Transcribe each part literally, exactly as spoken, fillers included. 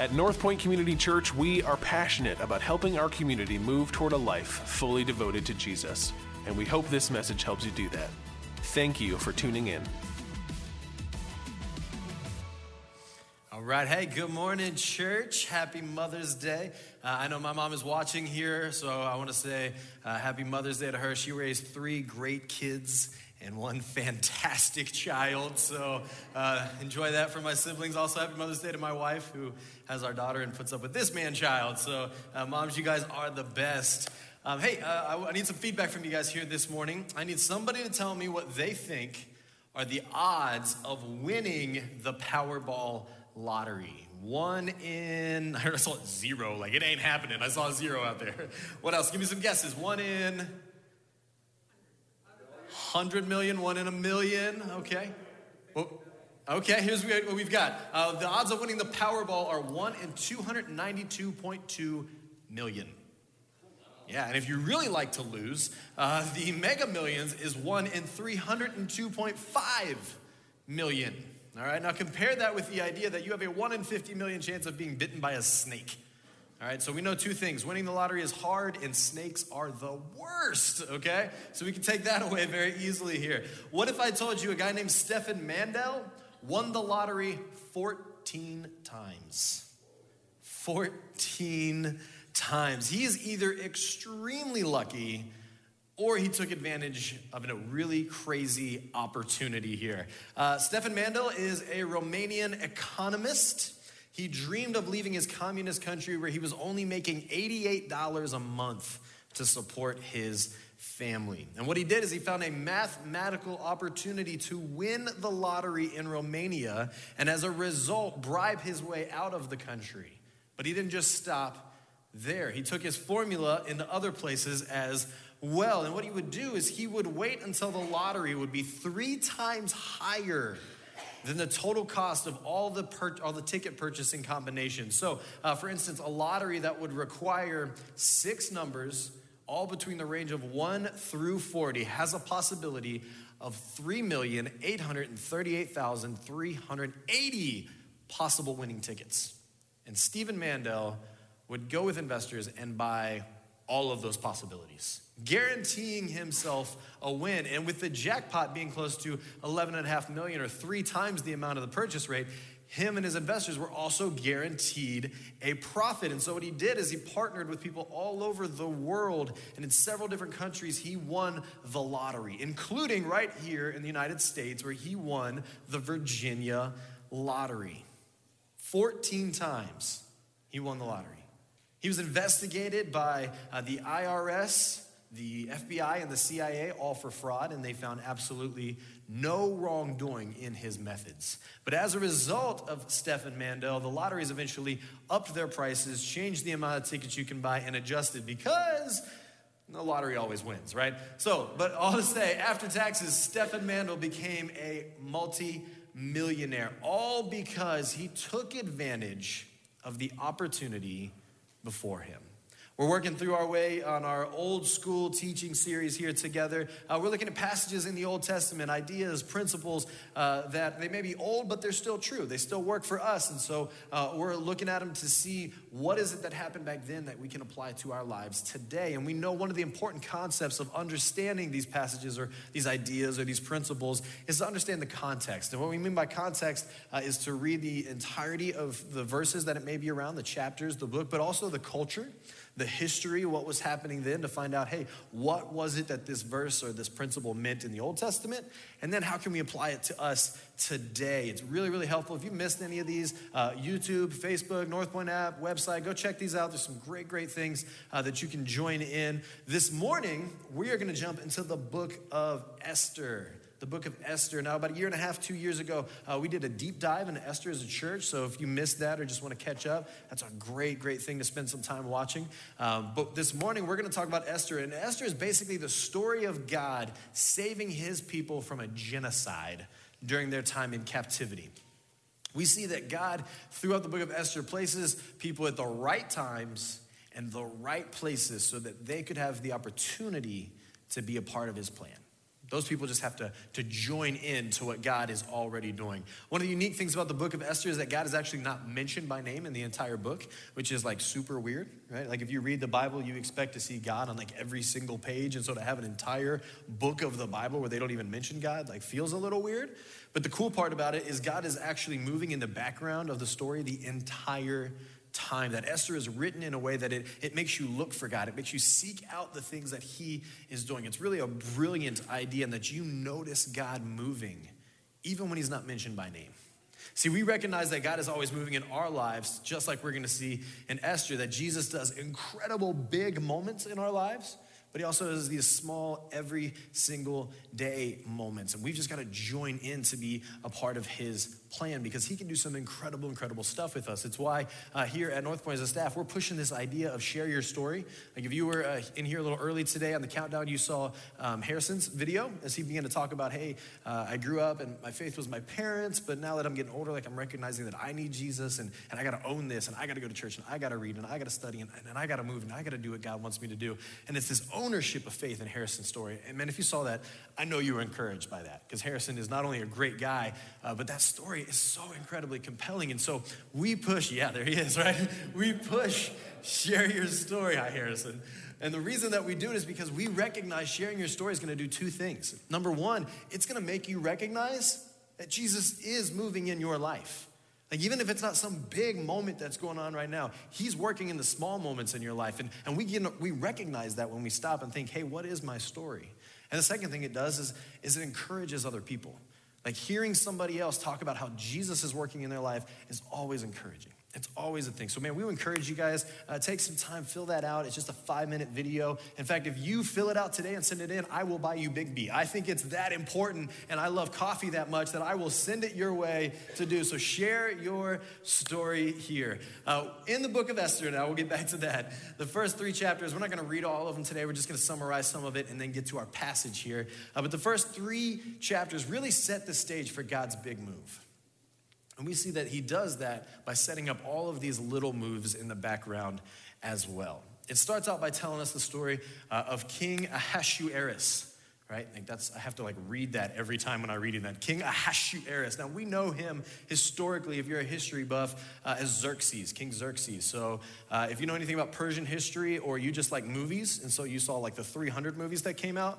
At North Point Community Church, we are passionate about helping our community move toward a life fully devoted to Jesus, and we hope this message helps you do that. Thank you for tuning in. All right. Hey, good morning, church. Happy Mother's Day. Uh, I know my mom is watching here, so I want to say uh, happy Mother's Day to her. She raised three great kids and one fantastic child, so uh, enjoy that for my siblings. Also, happy Mother's Day to my wife, who has our daughter and puts up with this man-child. So, uh, moms, you guys are the best. Um, hey, uh, I need some feedback from you guys here this morning. I need somebody to tell me what they think are the odds of winning the Powerball lottery. One in, I heard I saw it zero, like it ain't happening. I saw zero out there. What else? Give me some guesses. One in one hundred million, one in a million. Okay. Well, okay, here's what we've got. Uh, the odds of winning the Powerball are one in two hundred ninety-two point two million. Yeah, and if you really like to lose, uh, the Mega Millions is one in three hundred two point five million. All right, now compare that with the idea that you have a one in fifty million chance of being bitten by a snake. All right, so we know two things. Winning the lottery is hard, and snakes are the worst, okay? So we can take that away very easily here. What if I told you a guy named Stefan Mandel won the lottery fourteen times? fourteen times. He is either extremely lucky or he took advantage of a really crazy opportunity here. Uh, Stefan Mandel is a Romanian economist. He dreamed of leaving his communist country where he was only making eighty-eight dollars a month to support his family. And what he did is he found a mathematical opportunity to win the lottery in Romania and as a result bribe his way out of the country. But he didn't just stop there. He took his formula into other places as well, and what he would do is he would wait until the lottery would be three times higher than the total cost of all the per- all the ticket purchasing combinations. So, uh, for instance, a lottery that would require six numbers, all between the range of one through forty, has a possibility of three million eight hundred thirty-eight thousand three hundred eighty possible winning tickets. And Stephen Mandel would go with investors and buy all of those possibilities, guaranteeing himself a win. And with the jackpot being close to eleven and a half million, or three times the amount of the purchase rate, him and his investors were also guaranteed a profit. And so what he did is he partnered with people all over the world, and in several different countries, he won the lottery, including right here in the United States, where he won the Virginia lottery. fourteen times he won the lottery. He was investigated by uh, the I R S, the F B I, and the C I A, all for fraud, and they found absolutely no wrongdoing in his methods. But as a result of Stefan Mandel, the lotteries eventually upped their prices, changed the amount of tickets you can buy, and adjusted, because the lottery always wins, right? So, but all to say, after taxes, Stefan Mandel became a multi-millionaire, all because he took advantage of the opportunity before him. We're working through our way on our old school teaching series here together. Uh, we're looking at passages in the Old Testament, ideas, principles uh, that they may be old, but they're still true. They still work for us. And so uh, we're looking at them to see what is it that happened back then that we can apply to our lives today. And we know one of the important concepts of understanding these passages or these ideas or these principles is to understand the context. And what we mean by context uh, is to read the entirety of the verses that it may be around, the chapters, the book, but also the culture, the history, what was happening then, to find out, hey, what was it that this verse or this principle meant in the Old Testament? And then how can we apply it to us today? It's really, really helpful. If you missed any of these, uh, YouTube, Facebook, North Point app, website, go check these out. There's some great, great things uh, that you can join in. This morning, we are going to jump into the book of Esther. The book of Esther. Now, about a year and a half, two years ago, uh, we did a deep dive into Esther as a church. So if you missed that or just want to catch up, that's a great, great thing to spend some time watching. Um, but this morning, we're going to talk about Esther. And Esther is basically the story of God saving his people from a genocide during their time in captivity. We see that God, throughout the book of Esther, places people at the right times and the right places so that they could have the opportunity to be a part of his plan. Those people just have to, to join in to what God is already doing. One of the unique things about the book of Esther is that God is actually not mentioned by name in the entire book, which is like super weird, right? Like if you read the Bible, you expect to see God on like every single page. And so to have an entire book of the Bible where they don't even mention God, like feels a little weird. But the cool part about it is God is actually moving in the background of the story the entire time. That Esther is written in a way that it, it makes you look for God. It makes you seek out the things that he is doing. It's really a brilliant idea, and that you notice God moving, even when he's not mentioned by name. See, we recognize that God is always moving in our lives, just like we're gonna see in Esther, that Jesus does incredible big moments in our lives, but he also does these small every single day moments. And we've just got to join in to be a part of his plan, because he can do some incredible, incredible stuff with us. It's why uh, here at North Point as a staff, we're pushing this idea of share your story. Like if you were uh, in here a little early today on the countdown, you saw um, Harrison's video as he began to talk about, hey, uh, I grew up and my faith was my parents, but now that I'm getting older, like I'm recognizing that I need Jesus, and, and I got to own this, and I got to go to church, and I got to read, and I got to study, and, and I got to move, and I got to do what God wants me to do. And it's this ownership of faith in Harrison's story. And man, if you saw that, I know you were encouraged by that, because Harrison is not only a great guy, uh, but that story is so incredibly compelling. And so we push, yeah, there he is, right? We push, share your story, hi Harrison. And the reason that we do it is because we recognize sharing your story is gonna do two things. Number one, it's gonna make you recognize that Jesus is moving in your life. Like even if it's not some big moment that's going on right now, he's working in the small moments in your life. And, and we, you know, we recognize that when we stop and think, hey, what is my story? And the second thing it does is, is it encourages other people. Like hearing somebody else talk about how Jesus is working in their life is always encouraging. It's always a thing. So man, we would encourage you guys, uh, take some time, fill that out. It's just a five minute video. In fact, if you fill it out today and send it in, I will buy you Big B. I think it's that important, and I love coffee that much that I will send it your way to do. So share your story here. Uh, in the book of Esther now, we'll get back to that. The first three chapters, we're not gonna read all of them today. We're just gonna summarize some of it and then get to our passage here. Uh, but the first three chapters really set the stage for God's big move. And we see that he does that by setting up all of these little moves in the background as well. It starts out by telling us the story uh, of King Ahasuerus, right? Like that's, I have to like read that every time when I'm reading that. King Ahasuerus. Now we know him historically, if you're a history buff, uh, as Xerxes, King Xerxes. So uh, if you know anything about Persian history, or you just like movies, and so you saw like the three hundred movies that came out,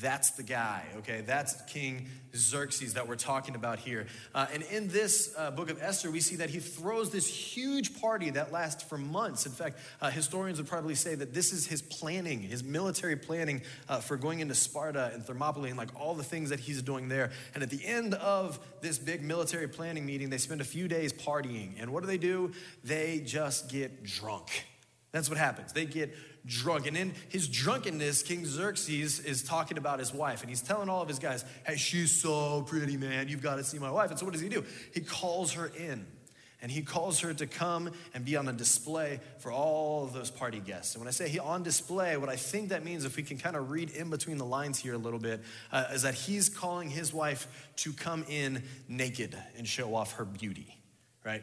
that's the guy, okay? That's King Xerxes that we're talking about here. Uh, and in this uh, book of Esther, we see that he throws this huge party that lasts for months. In fact, uh, historians would probably say that this is his planning, his military planning uh, for going into Sparta and Thermopylae and like all the things that he's doing there. And at the end of this big military planning meeting, they spend a few days partying. And what do they do? They just get drunk. That's what happens. They get drunk. And in his drunkenness, King Xerxes is talking about his wife, and he's telling all of his guys, hey, she's so pretty, man. You've got to see my wife. And so what does he do? He calls her in, and he calls her to come and be on a display for all of those party guests. And when I say he on display, what I think that means, if we can kind of read in between the lines here a little bit, uh, is that he's calling his wife to come in naked and show off her beauty, right?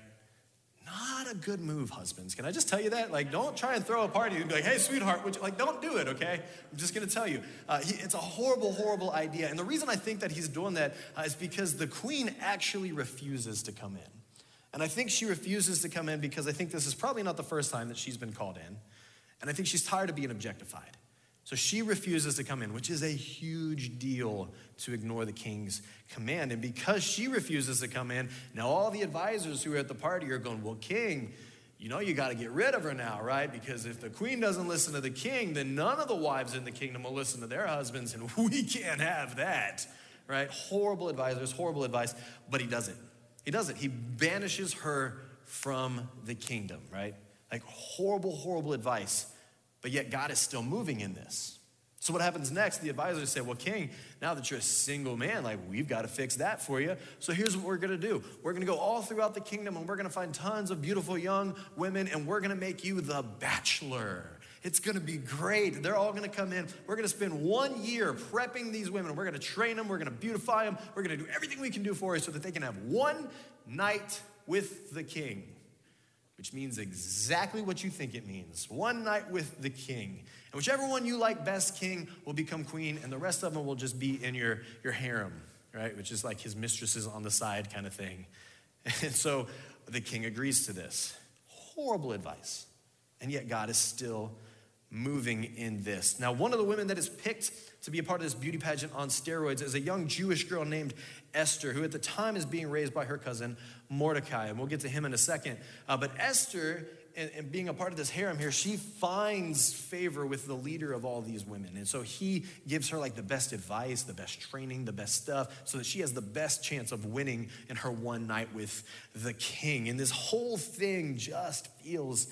Not a good move, husbands. Can I just tell you that? Like, don't try and throw a party and be like, hey, sweetheart, would you? Like, don't do it, okay? I'm just gonna tell you. Uh, he, it's a horrible, horrible idea. And the reason I think that he's doing that uh, is because the queen actually refuses to come in. And I think she refuses to come in because I think this is probably not the first time that she's been called in. And I think she's tired of being objectified. So she refuses to come in, which is a huge deal to ignore the king's command. And because she refuses to come in, now all the advisors who are at the party are going, well, king, you know you gotta get rid of her now, right? Because if the queen doesn't listen to the king, then none of the wives in the kingdom will listen to their husbands, and we can't have that, right? Horrible advisors, horrible advice, but he doesn't. He doesn't. He banishes her from the kingdom, right? Like horrible, horrible advice. But yet God is still moving in this. So what happens next? The advisors say, well, king, now that you're a single man, like we've got to fix that for you. So here's what we're going to do. We're going to go all throughout the kingdom, and we're going to find tons of beautiful young women, and we're going to make you the bachelor. It's going to be great. They're all going to come in. We're going to spend one year prepping these women. We're going to train them. We're going to beautify them. We're going to do everything we can do for you so that they can have one night with the king. which means exactly what you think it means. One night with the king. And whichever one you like best, king, will become queen, and the rest of them will just be in your, your harem, right? Which is like his mistresses on the side kind of thing. And so the king agrees to this. Horrible advice. And yet God is still moving in this. Now, one of the women that is picked to be a part of this beauty pageant on steroids is a young Jewish girl named Esther, who at the time is being raised by her cousin Mordecai. And we'll get to him in a second. Uh, but Esther, and, and being a part of this harem here, she finds favor with the leader of all these women. And so he gives her like the best advice, the best training, the best stuff, so that she has the best chance of winning in her one night with the king. And this whole thing just feels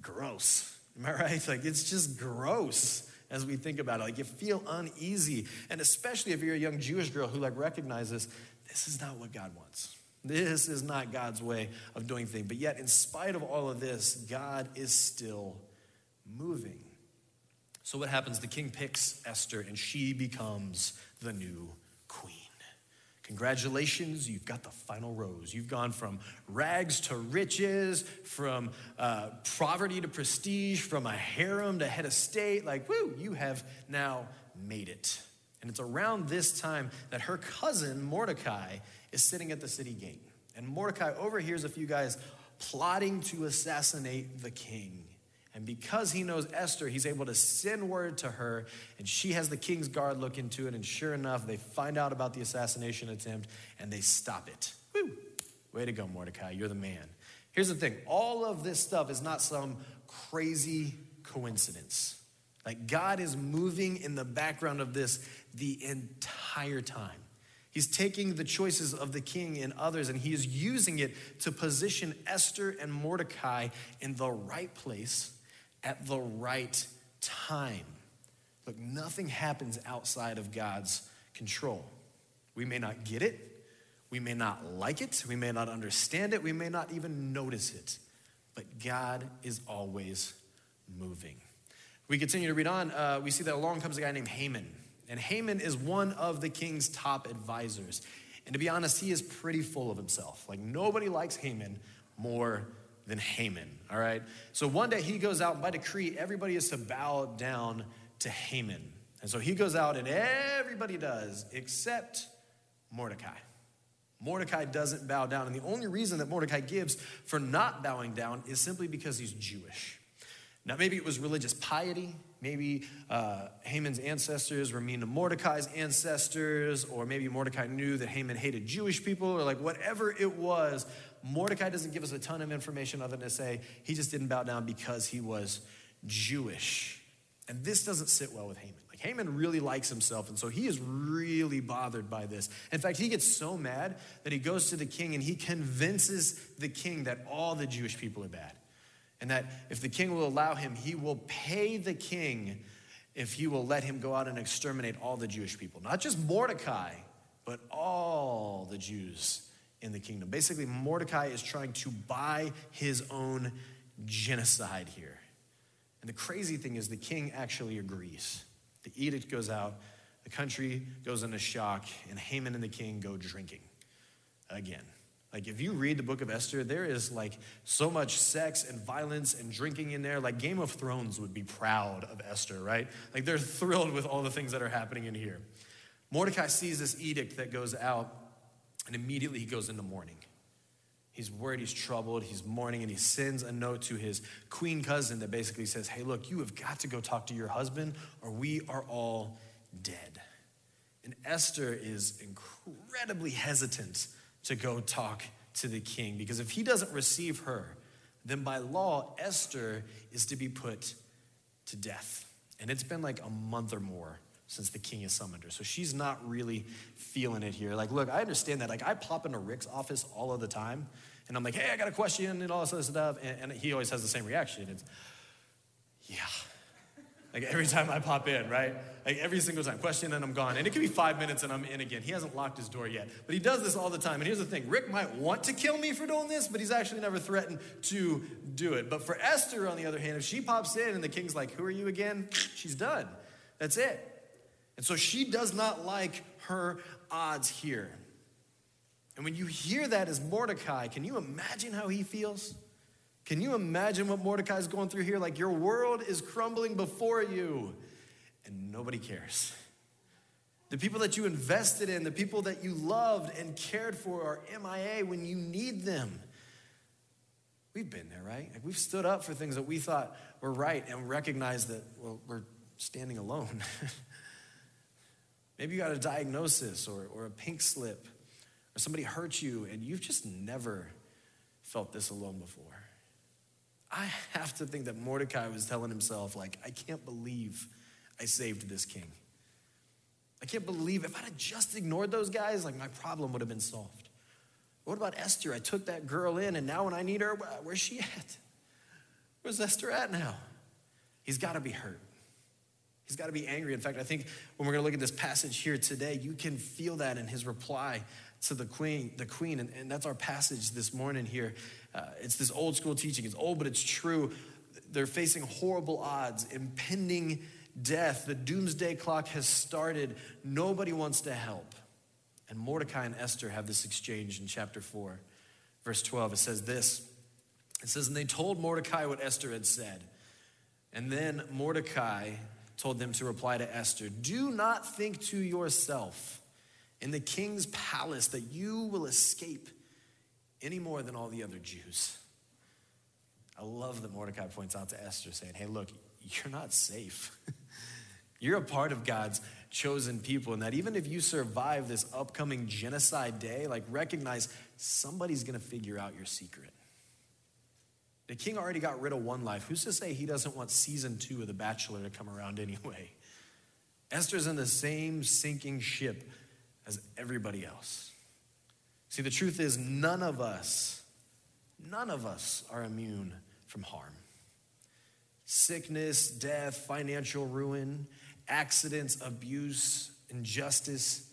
gross. Am I right? Like, it's just gross as we think about it. Like, you feel uneasy. And especially if you're a young Jewish girl who like recognizes this is not what God wants. This is not God's way of doing things. But yet, in spite of all of this, God is still moving. So what happens? The king picks Esther, and she becomes the new queen. Congratulations, you've got the final rose. You've gone from rags to riches, from uh, poverty to prestige, from a harem to head of state. Like, woo, you have now made it. And it's around this time that her cousin, Mordecai, is sitting at the city gate. And Mordecai overhears a few guys plotting to assassinate the king. And because he knows Esther, he's able to send word to her, and she has the king's guard look into it, and sure enough, they find out about the assassination attempt, and they stop it. Woo! Way to go, Mordecai. You're the man. Here's the thing. All of this stuff is not some crazy coincidence. Like, God is moving in the background of this the entire time. He's taking the choices of the king and others, and he is using it to position Esther and Mordecai in the right place at the right time. Look, nothing happens outside of God's control. We may not get it. We may not like it. We may not understand it. We may not even notice it. But God is always moving. We continue to read on. Uh, we see that along comes a guy named Haman. And Haman is one of the king's top advisors. And to be honest, he is pretty full of himself. Like, nobody likes Haman more than Haman, all right? So one day he goes out, and by decree, everybody is to bow down to Haman. And so he goes out, and everybody does, except Mordecai. Mordecai doesn't bow down. And the only reason that Mordecai gives for not bowing down is simply because he's Jewish. Now, maybe it was religious piety. Maybe uh, Haman's ancestors were mean to Mordecai's ancestors, or maybe Mordecai knew that Haman hated Jewish people, or like whatever it was. Mordecai doesn't give us a ton of information other than to say he just didn't bow down because he was Jewish. And this doesn't sit well with Haman. Like, Haman really likes himself, and so he is really bothered by this. In fact, he gets so mad that he goes to the king, and he convinces the king that all the Jewish people are bad. And that if the king will allow him, he will pay the king if he will let him go out and exterminate all the Jewish people. Not just Mordecai, but all the Jews in the kingdom. Basically, Mordecai is trying to buy his own genocide here. And the crazy thing is the king actually agrees. The edict goes out, the country goes into shock, and Haman and the king go drinking again. Like, if you read the book of Esther, there is like so much sex and violence and drinking in there. Like, Game of Thrones would be proud of Esther, right? Like, they're thrilled with all the things that are happening in here. Mordecai sees this edict that goes out, and immediately he goes into mourning. He's worried, he's troubled, he's mourning, and he sends a note to his queen cousin that basically says, hey, look, you have got to go talk to your husband or we are all dead. And Esther is incredibly hesitant to go talk to the king, because if he doesn't receive her, then by law, Esther is to be put to death. And it's been like a month or more since the king has summoned her. So she's not really feeling it here. Like, look, I understand that. Like, I pop into Rick's office all of the time, and I'm like, hey, I got a question and all this other stuff. And, and he always has the same reaction. It's, yeah. Like, every time I pop in, right? Like, every single time, question, and I'm gone. And it could be five minutes, and I'm in again. He hasn't locked his door yet. But he does this all the time. And here's the thing. Rick might want to kill me for doing this, but he's actually never threatened to do it. But for Esther, on the other hand, if she pops in and the king's like, who are you again? She's done. That's it. And so she does not like her odds here. And when you hear that as Mordecai, can you imagine how he feels? Can you imagine what Mordecai's going through here? Like, your world is crumbling before you, and nobody cares. The people that you invested in, the people that you loved and cared for are M I A when you need them. We've been there, right? Like, we've stood up for things that we thought were right and recognized that, well, we're standing alone. Maybe you got a diagnosis or, or a pink slip, or somebody hurt you, and you've just never felt this alone before. I have to think that Mordecai was telling himself, like, I can't believe I saved this king. I can't believe if I'd have just ignored those guys, like, my problem would have been solved. What about Esther? I took that girl in, and now when I need her, where's she at? Where's Esther at now? He's got to be hurt. He's got to be angry. In fact, I think when we're going to look at this passage here today, you can feel that in his reply to the queen. The queen, and, and that's our passage this morning here. Uh, it's this old school teaching. It's old, but it's true. They're facing horrible odds, impending death. The doomsday clock has started. Nobody wants to help. And Mordecai and Esther have this exchange in chapter four, verse twelve. It says this. It says, and they told Mordecai what Esther had said. And then Mordecai told them to reply to Esther, do not think to yourself in the king's palace that you will escape any more than all the other Jews. I love that Mordecai points out to Esther saying, hey, look, you're not safe. You're a part of God's chosen people, and that even if you survive this upcoming genocide day, like, recognize somebody's gonna figure out your secret. The king already got rid of one life. Who's to say he doesn't want season two of The Bachelor to come around anyway? Esther's in the same sinking ship as everybody else. See, the truth is none of us, none of us are immune from harm. Sickness, death, financial ruin, accidents, abuse, injustice,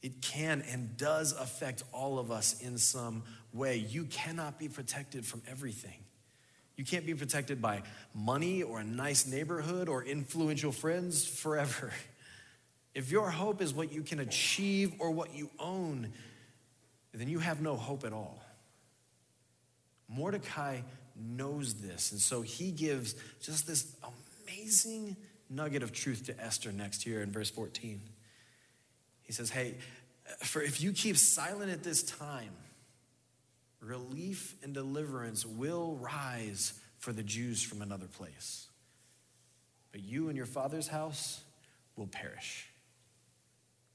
it can and does affect all of us in some way. You cannot be protected from everything. You can't be protected by money or a nice neighborhood or influential friends forever. If your hope is what you can achieve or what you own, then you have no hope at all. Mordecai knows this, and so he gives just this amazing nugget of truth to Esther next here in verse fourteen. He says, hey, for if you keep silent at this time, relief and deliverance will rise for the Jews from another place. But you and your father's house will perish.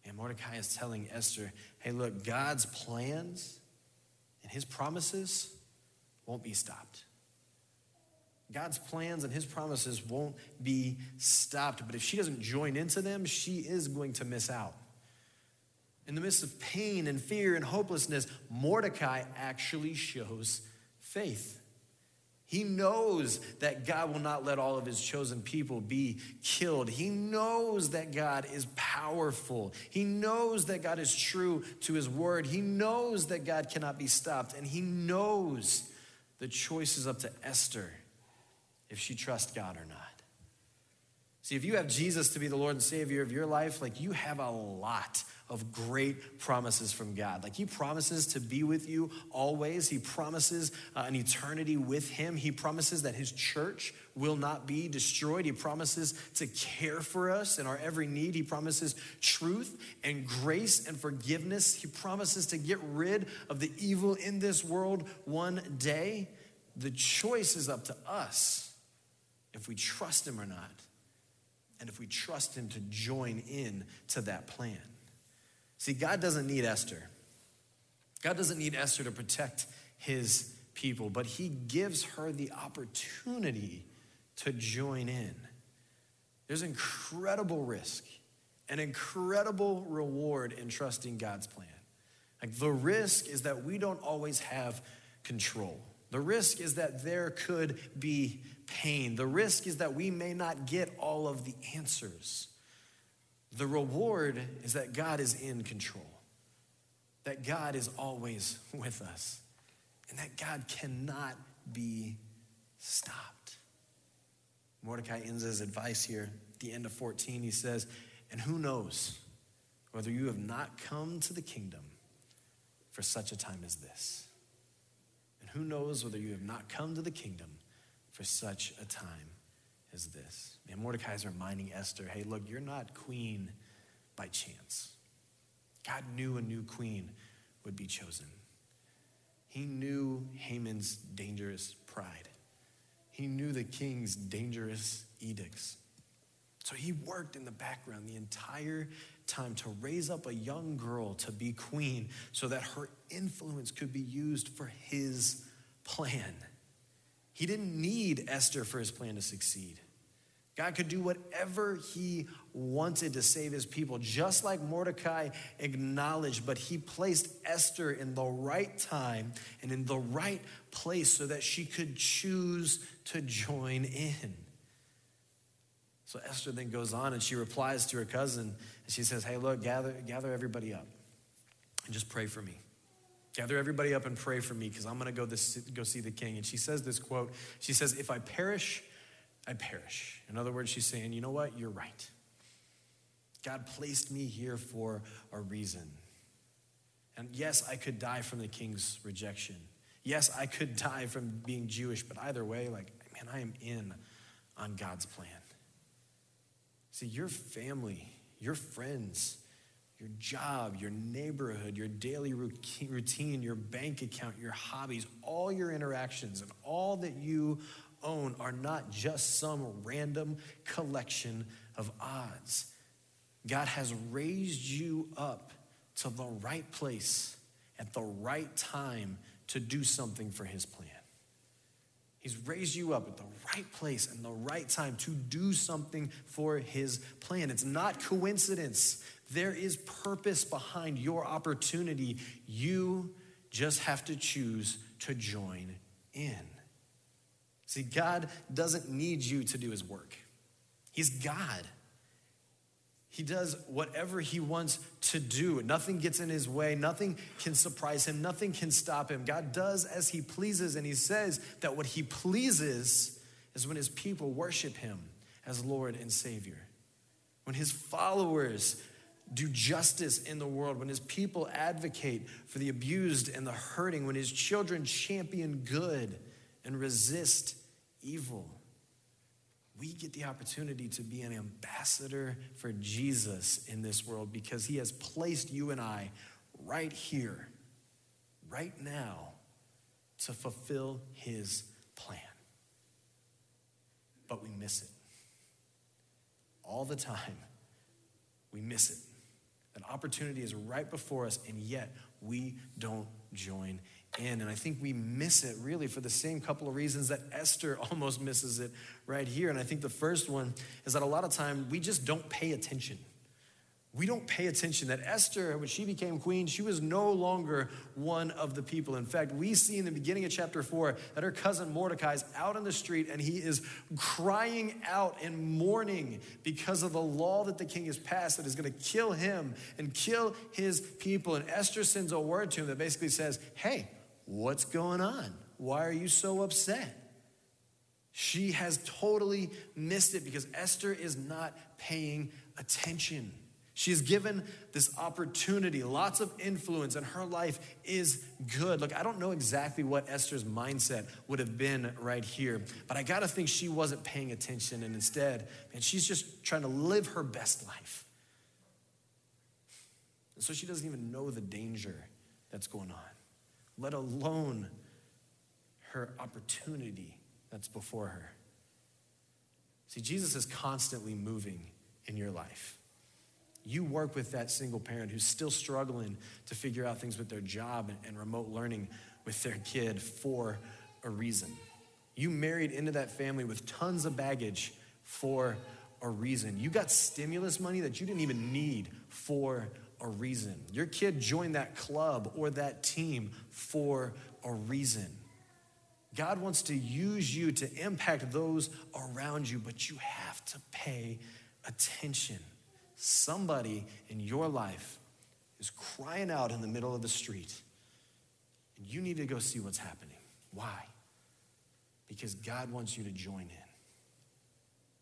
And Mordecai is telling Esther, hey, look, God's plans and his promises won't be stopped. God's plans and his promises won't be stopped. But if she doesn't join into them, she is going to miss out. In the midst of pain and fear and hopelessness, Mordecai actually shows faith. He knows that God will not let all of his chosen people be killed. He knows that God is powerful. He knows that God is true to his word. He knows that God cannot be stopped. And he knows the choice is up to Esther if she trusts God or not. See, if you have Jesus to be the Lord and Savior of your life, like, you have a lot of great promises from God. Like, he promises to be with you always. He promises uh, an eternity with him. He promises that his church will not be destroyed. He promises to care for us in our every need. He promises truth and grace and forgiveness. He promises to get rid of the evil in this world one day. The choice is up to us if we trust him or not, and if we trust him to join in to that plan. See, God doesn't need Esther. God doesn't need Esther to protect his people, but he gives her the opportunity to join in. There's incredible risk and incredible reward in trusting God's plan. Like, the risk is that we don't always have control. The risk is that there could be pain. The risk is that we may not get all of the answers. The reward is that God is in control, that God is always with us, and that God cannot be stopped. Mordecai ends his advice here at the end of fourteen. He says, and who knows whether you have not come to the kingdom for such a time as this? who knows whether you have not come to the kingdom for such a time as this. Man, Mordecai is reminding Esther, hey, look, you're not queen by chance. God knew a new queen would be chosen. He knew Haman's dangerous pride. He knew the king's dangerous edicts. So he worked in the background the entire time to raise up a young girl to be queen so that her influence could be used for his plan. He didn't need Esther for his plan to succeed. God could do whatever he wanted to save his people, just like Mordecai acknowledged, but he placed Esther in the right time and in the right place so that she could choose to join in. So Esther then goes on and she replies to her cousin and she says, hey, look, gather, gather everybody up and just pray for me. Gather everybody up and pray for me because I'm gonna go, this, go see the king. And she says this quote, she says, if I perish, I perish. In other words, she's saying, you know what? You're right. God placed me here for a reason. And yes, I could die from the king's rejection. Yes, I could die from being Jewish, but either way, like, man, I am in on God's plan. See, your family, your friends, your job, your neighborhood, your daily routine, your bank account, your hobbies, all your interactions and all that you own are not just some random collection of odds. God has raised you up to the right place at the right time to do something for his plan. He's raised you up at the right place and the right time to do something for his plan. It's not coincidence. There is purpose behind your opportunity. You just have to choose to join in. See, God doesn't need you to do his work. He's God. He does whatever he wants to do. Nothing gets in his way. Nothing can surprise him. Nothing can stop him. God does as he pleases, and he says that what he pleases is when his people worship him as Lord and Savior. When his followers do justice in the world, when his people advocate for the abused and the hurting, when his children champion good and resist evil. We get the opportunity to be an ambassador for Jesus in this world because he has placed you and I right here, right now, to fulfill his plan. But we miss it. All the time, we miss it. That opportunity is right before us, and yet we don't join in. And I think we miss it really for the same couple of reasons that Esther almost misses it right here. And I think the first one is that a lot of time we just don't pay attention. We don't pay attention that Esther, when she became queen, she was no longer one of the people. In fact, we see in the beginning of chapter four that her cousin Mordecai is out on the street and he is crying out and mourning because of the law that the king has passed that is going to kill him and kill his people. And Esther sends a word to him that basically says, hey, what's going on? Why are you so upset? She has totally missed it because Esther is not paying attention. She's given this opportunity, lots of influence, and her life is good. Look, I don't know exactly what Esther's mindset would have been right here, but I gotta think she wasn't paying attention, and instead, man, she's just trying to live her best life. And so she doesn't even know the danger that's going on, let alone her opportunity that's before her. See, Jesus is constantly moving in your life. You work with that single parent who's still struggling to figure out things with their job and remote learning with their kid for a reason. You married into that family with tons of baggage for a reason. You got stimulus money that you didn't even need for a reason. Your kid joined that club or that team for a reason. God wants to use you to impact those around you, but you have to pay attention. Somebody in your life is crying out in the middle of the street, and you need to go see what's happening. Why? Because God wants you to join in.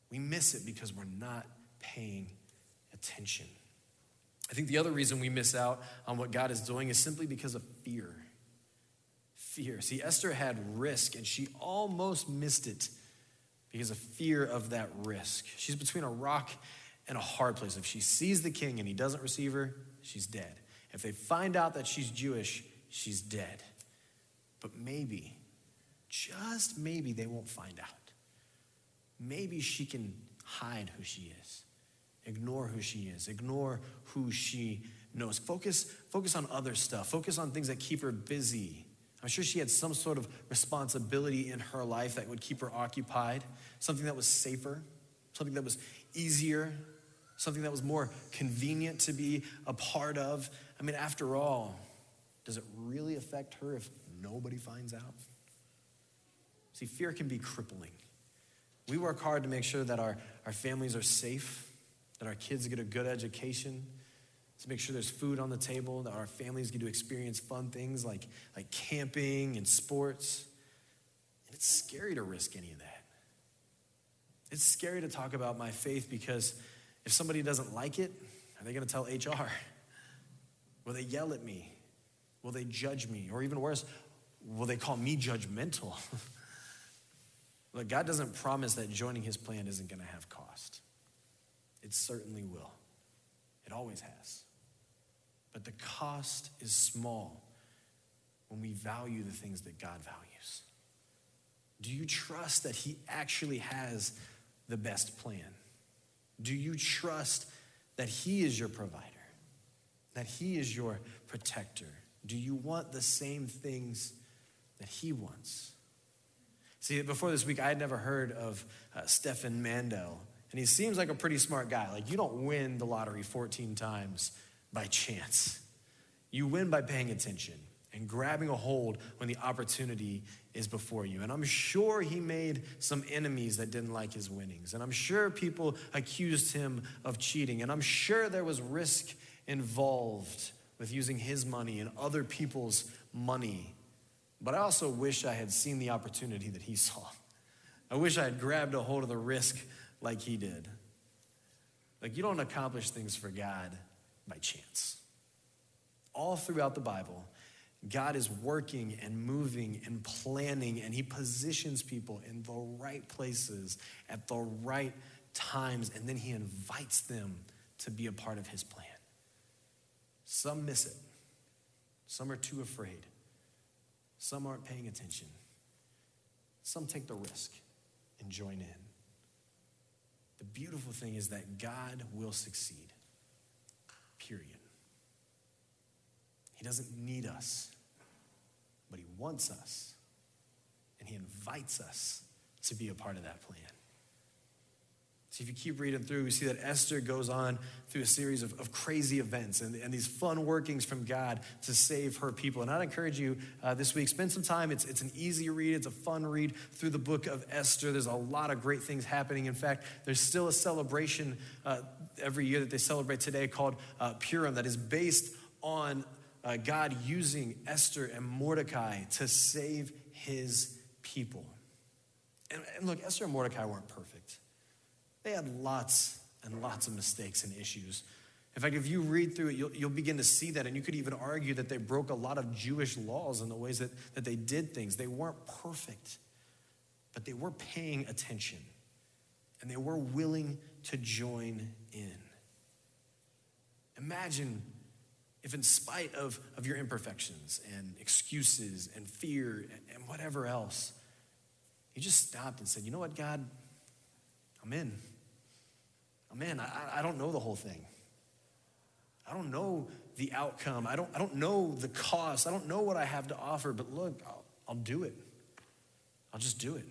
We miss it because we're not paying attention. I think the other reason we miss out on what God is doing is simply because of fear. fear. See, Esther had risk, and she almost missed it because of fear of that risk. She's between a rock and a hard place. If she sees the king and he doesn't receive her, she's dead. If they find out that she's Jewish, she's dead. But maybe, just maybe, they won't find out. Maybe she can hide who she is, ignore who she is, ignore who she knows. Focus, focus on other stuff. Focus on things that keep her busy. I'm sure she had some sort of responsibility in her life that would keep her occupied, something that was safer, something that was easier, something that was more convenient to be a part of. I mean, after all, does it really affect her if nobody finds out? See, fear can be crippling. We work hard to make sure that our, our families are safe, that our kids get a good education, to make sure there's food on the table, that our families get to experience fun things like, like camping and sports. And it's scary to risk any of that. It's scary to talk about my faith because if somebody doesn't like it, are they gonna tell H R? Will they yell at me? Will they judge me? Or even worse, will they call me judgmental? Look, God doesn't promise that joining his plan isn't gonna have cost. It certainly will. It always has. But the cost is small when we value the things that God values. Do you trust that he actually has the best plan? Do you trust that he is your provider? That he is your protector? Do you want the same things that he wants? See, before this week, I had never heard of uh, Stefan Mandel. And he seems like a pretty smart guy. Like, you don't win the lottery fourteen times by chance. You win by paying attention and grabbing a hold when the opportunity is before you. And I'm sure he made some enemies that didn't like his winnings. And I'm sure people accused him of cheating. And I'm sure there was risk involved with using his money and other people's money. But I also wish I had seen the opportunity that he saw. I wish I had grabbed a hold of the risk like he did. Like, you don't accomplish things for God by chance. All throughout the Bible, God is working and moving and planning, and he positions people in the right places at the right times, and then he invites them to be a part of his plan. Some miss it. Some are too afraid. Some aren't paying attention. Some take the risk and join in. The beautiful thing is that God will succeed, period. He doesn't need us, but he wants us, and he invites us to be a part of that plan. So if you keep reading through, we see that Esther goes on through a series of, of crazy events and, and these fun workings from God to save her people. And I'd encourage you uh, this week, spend some time. It's, it's an easy read. It's a fun read through the book of Esther. There's a lot of great things happening. In fact, there's still a celebration uh, every year that they celebrate today called uh, Purim that is based on uh, God using Esther and Mordecai to save his people. And, and look, Esther and Mordecai weren't perfect. They had lots and lots of mistakes and issues. In fact, if you read through it, you'll, you'll begin to see that, and you could even argue that they broke a lot of Jewish laws in the ways that, that they did things. They weren't perfect, but they were paying attention, and they were willing to join in. Imagine if in spite of, of your imperfections and excuses and fear and, and whatever else, you just stopped and said, you know what, God, I'm in. I'm in. I, I don't know the whole thing. I don't know the outcome. I don't, I don't know the cost. I don't know what I have to offer, but look, I'll, I'll do it. I'll just do it.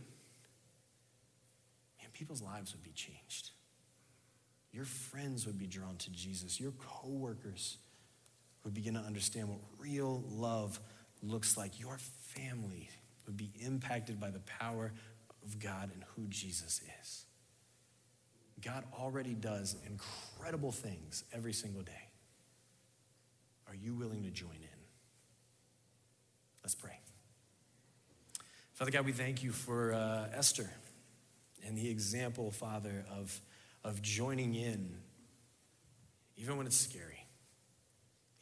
Man, people's lives would be changed. Your friends would be drawn to Jesus. Your coworkers would begin to understand what real love looks like. Your family would be impacted by the power of God and who Jesus is. God already does incredible things every single day. Are you willing to join in? Let's pray. Father God, we thank you for uh, Esther and the example, Father, of, of joining in, even when it's scary,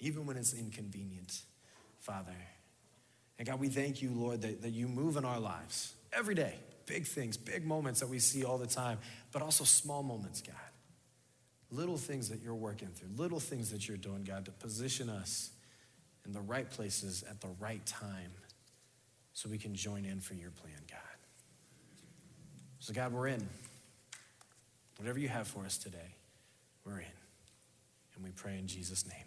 even when it's inconvenient, Father. And God, we thank you, Lord, that, that you move in our lives every day. Big things, big moments that we see all the time, but also small moments, God. Little things that you're working through, little things that you're doing, God, to position us in the right places at the right time so we can join in for your plan, God. So, God, we're in. Whatever you have for us today, we're in. And we pray in Jesus' name.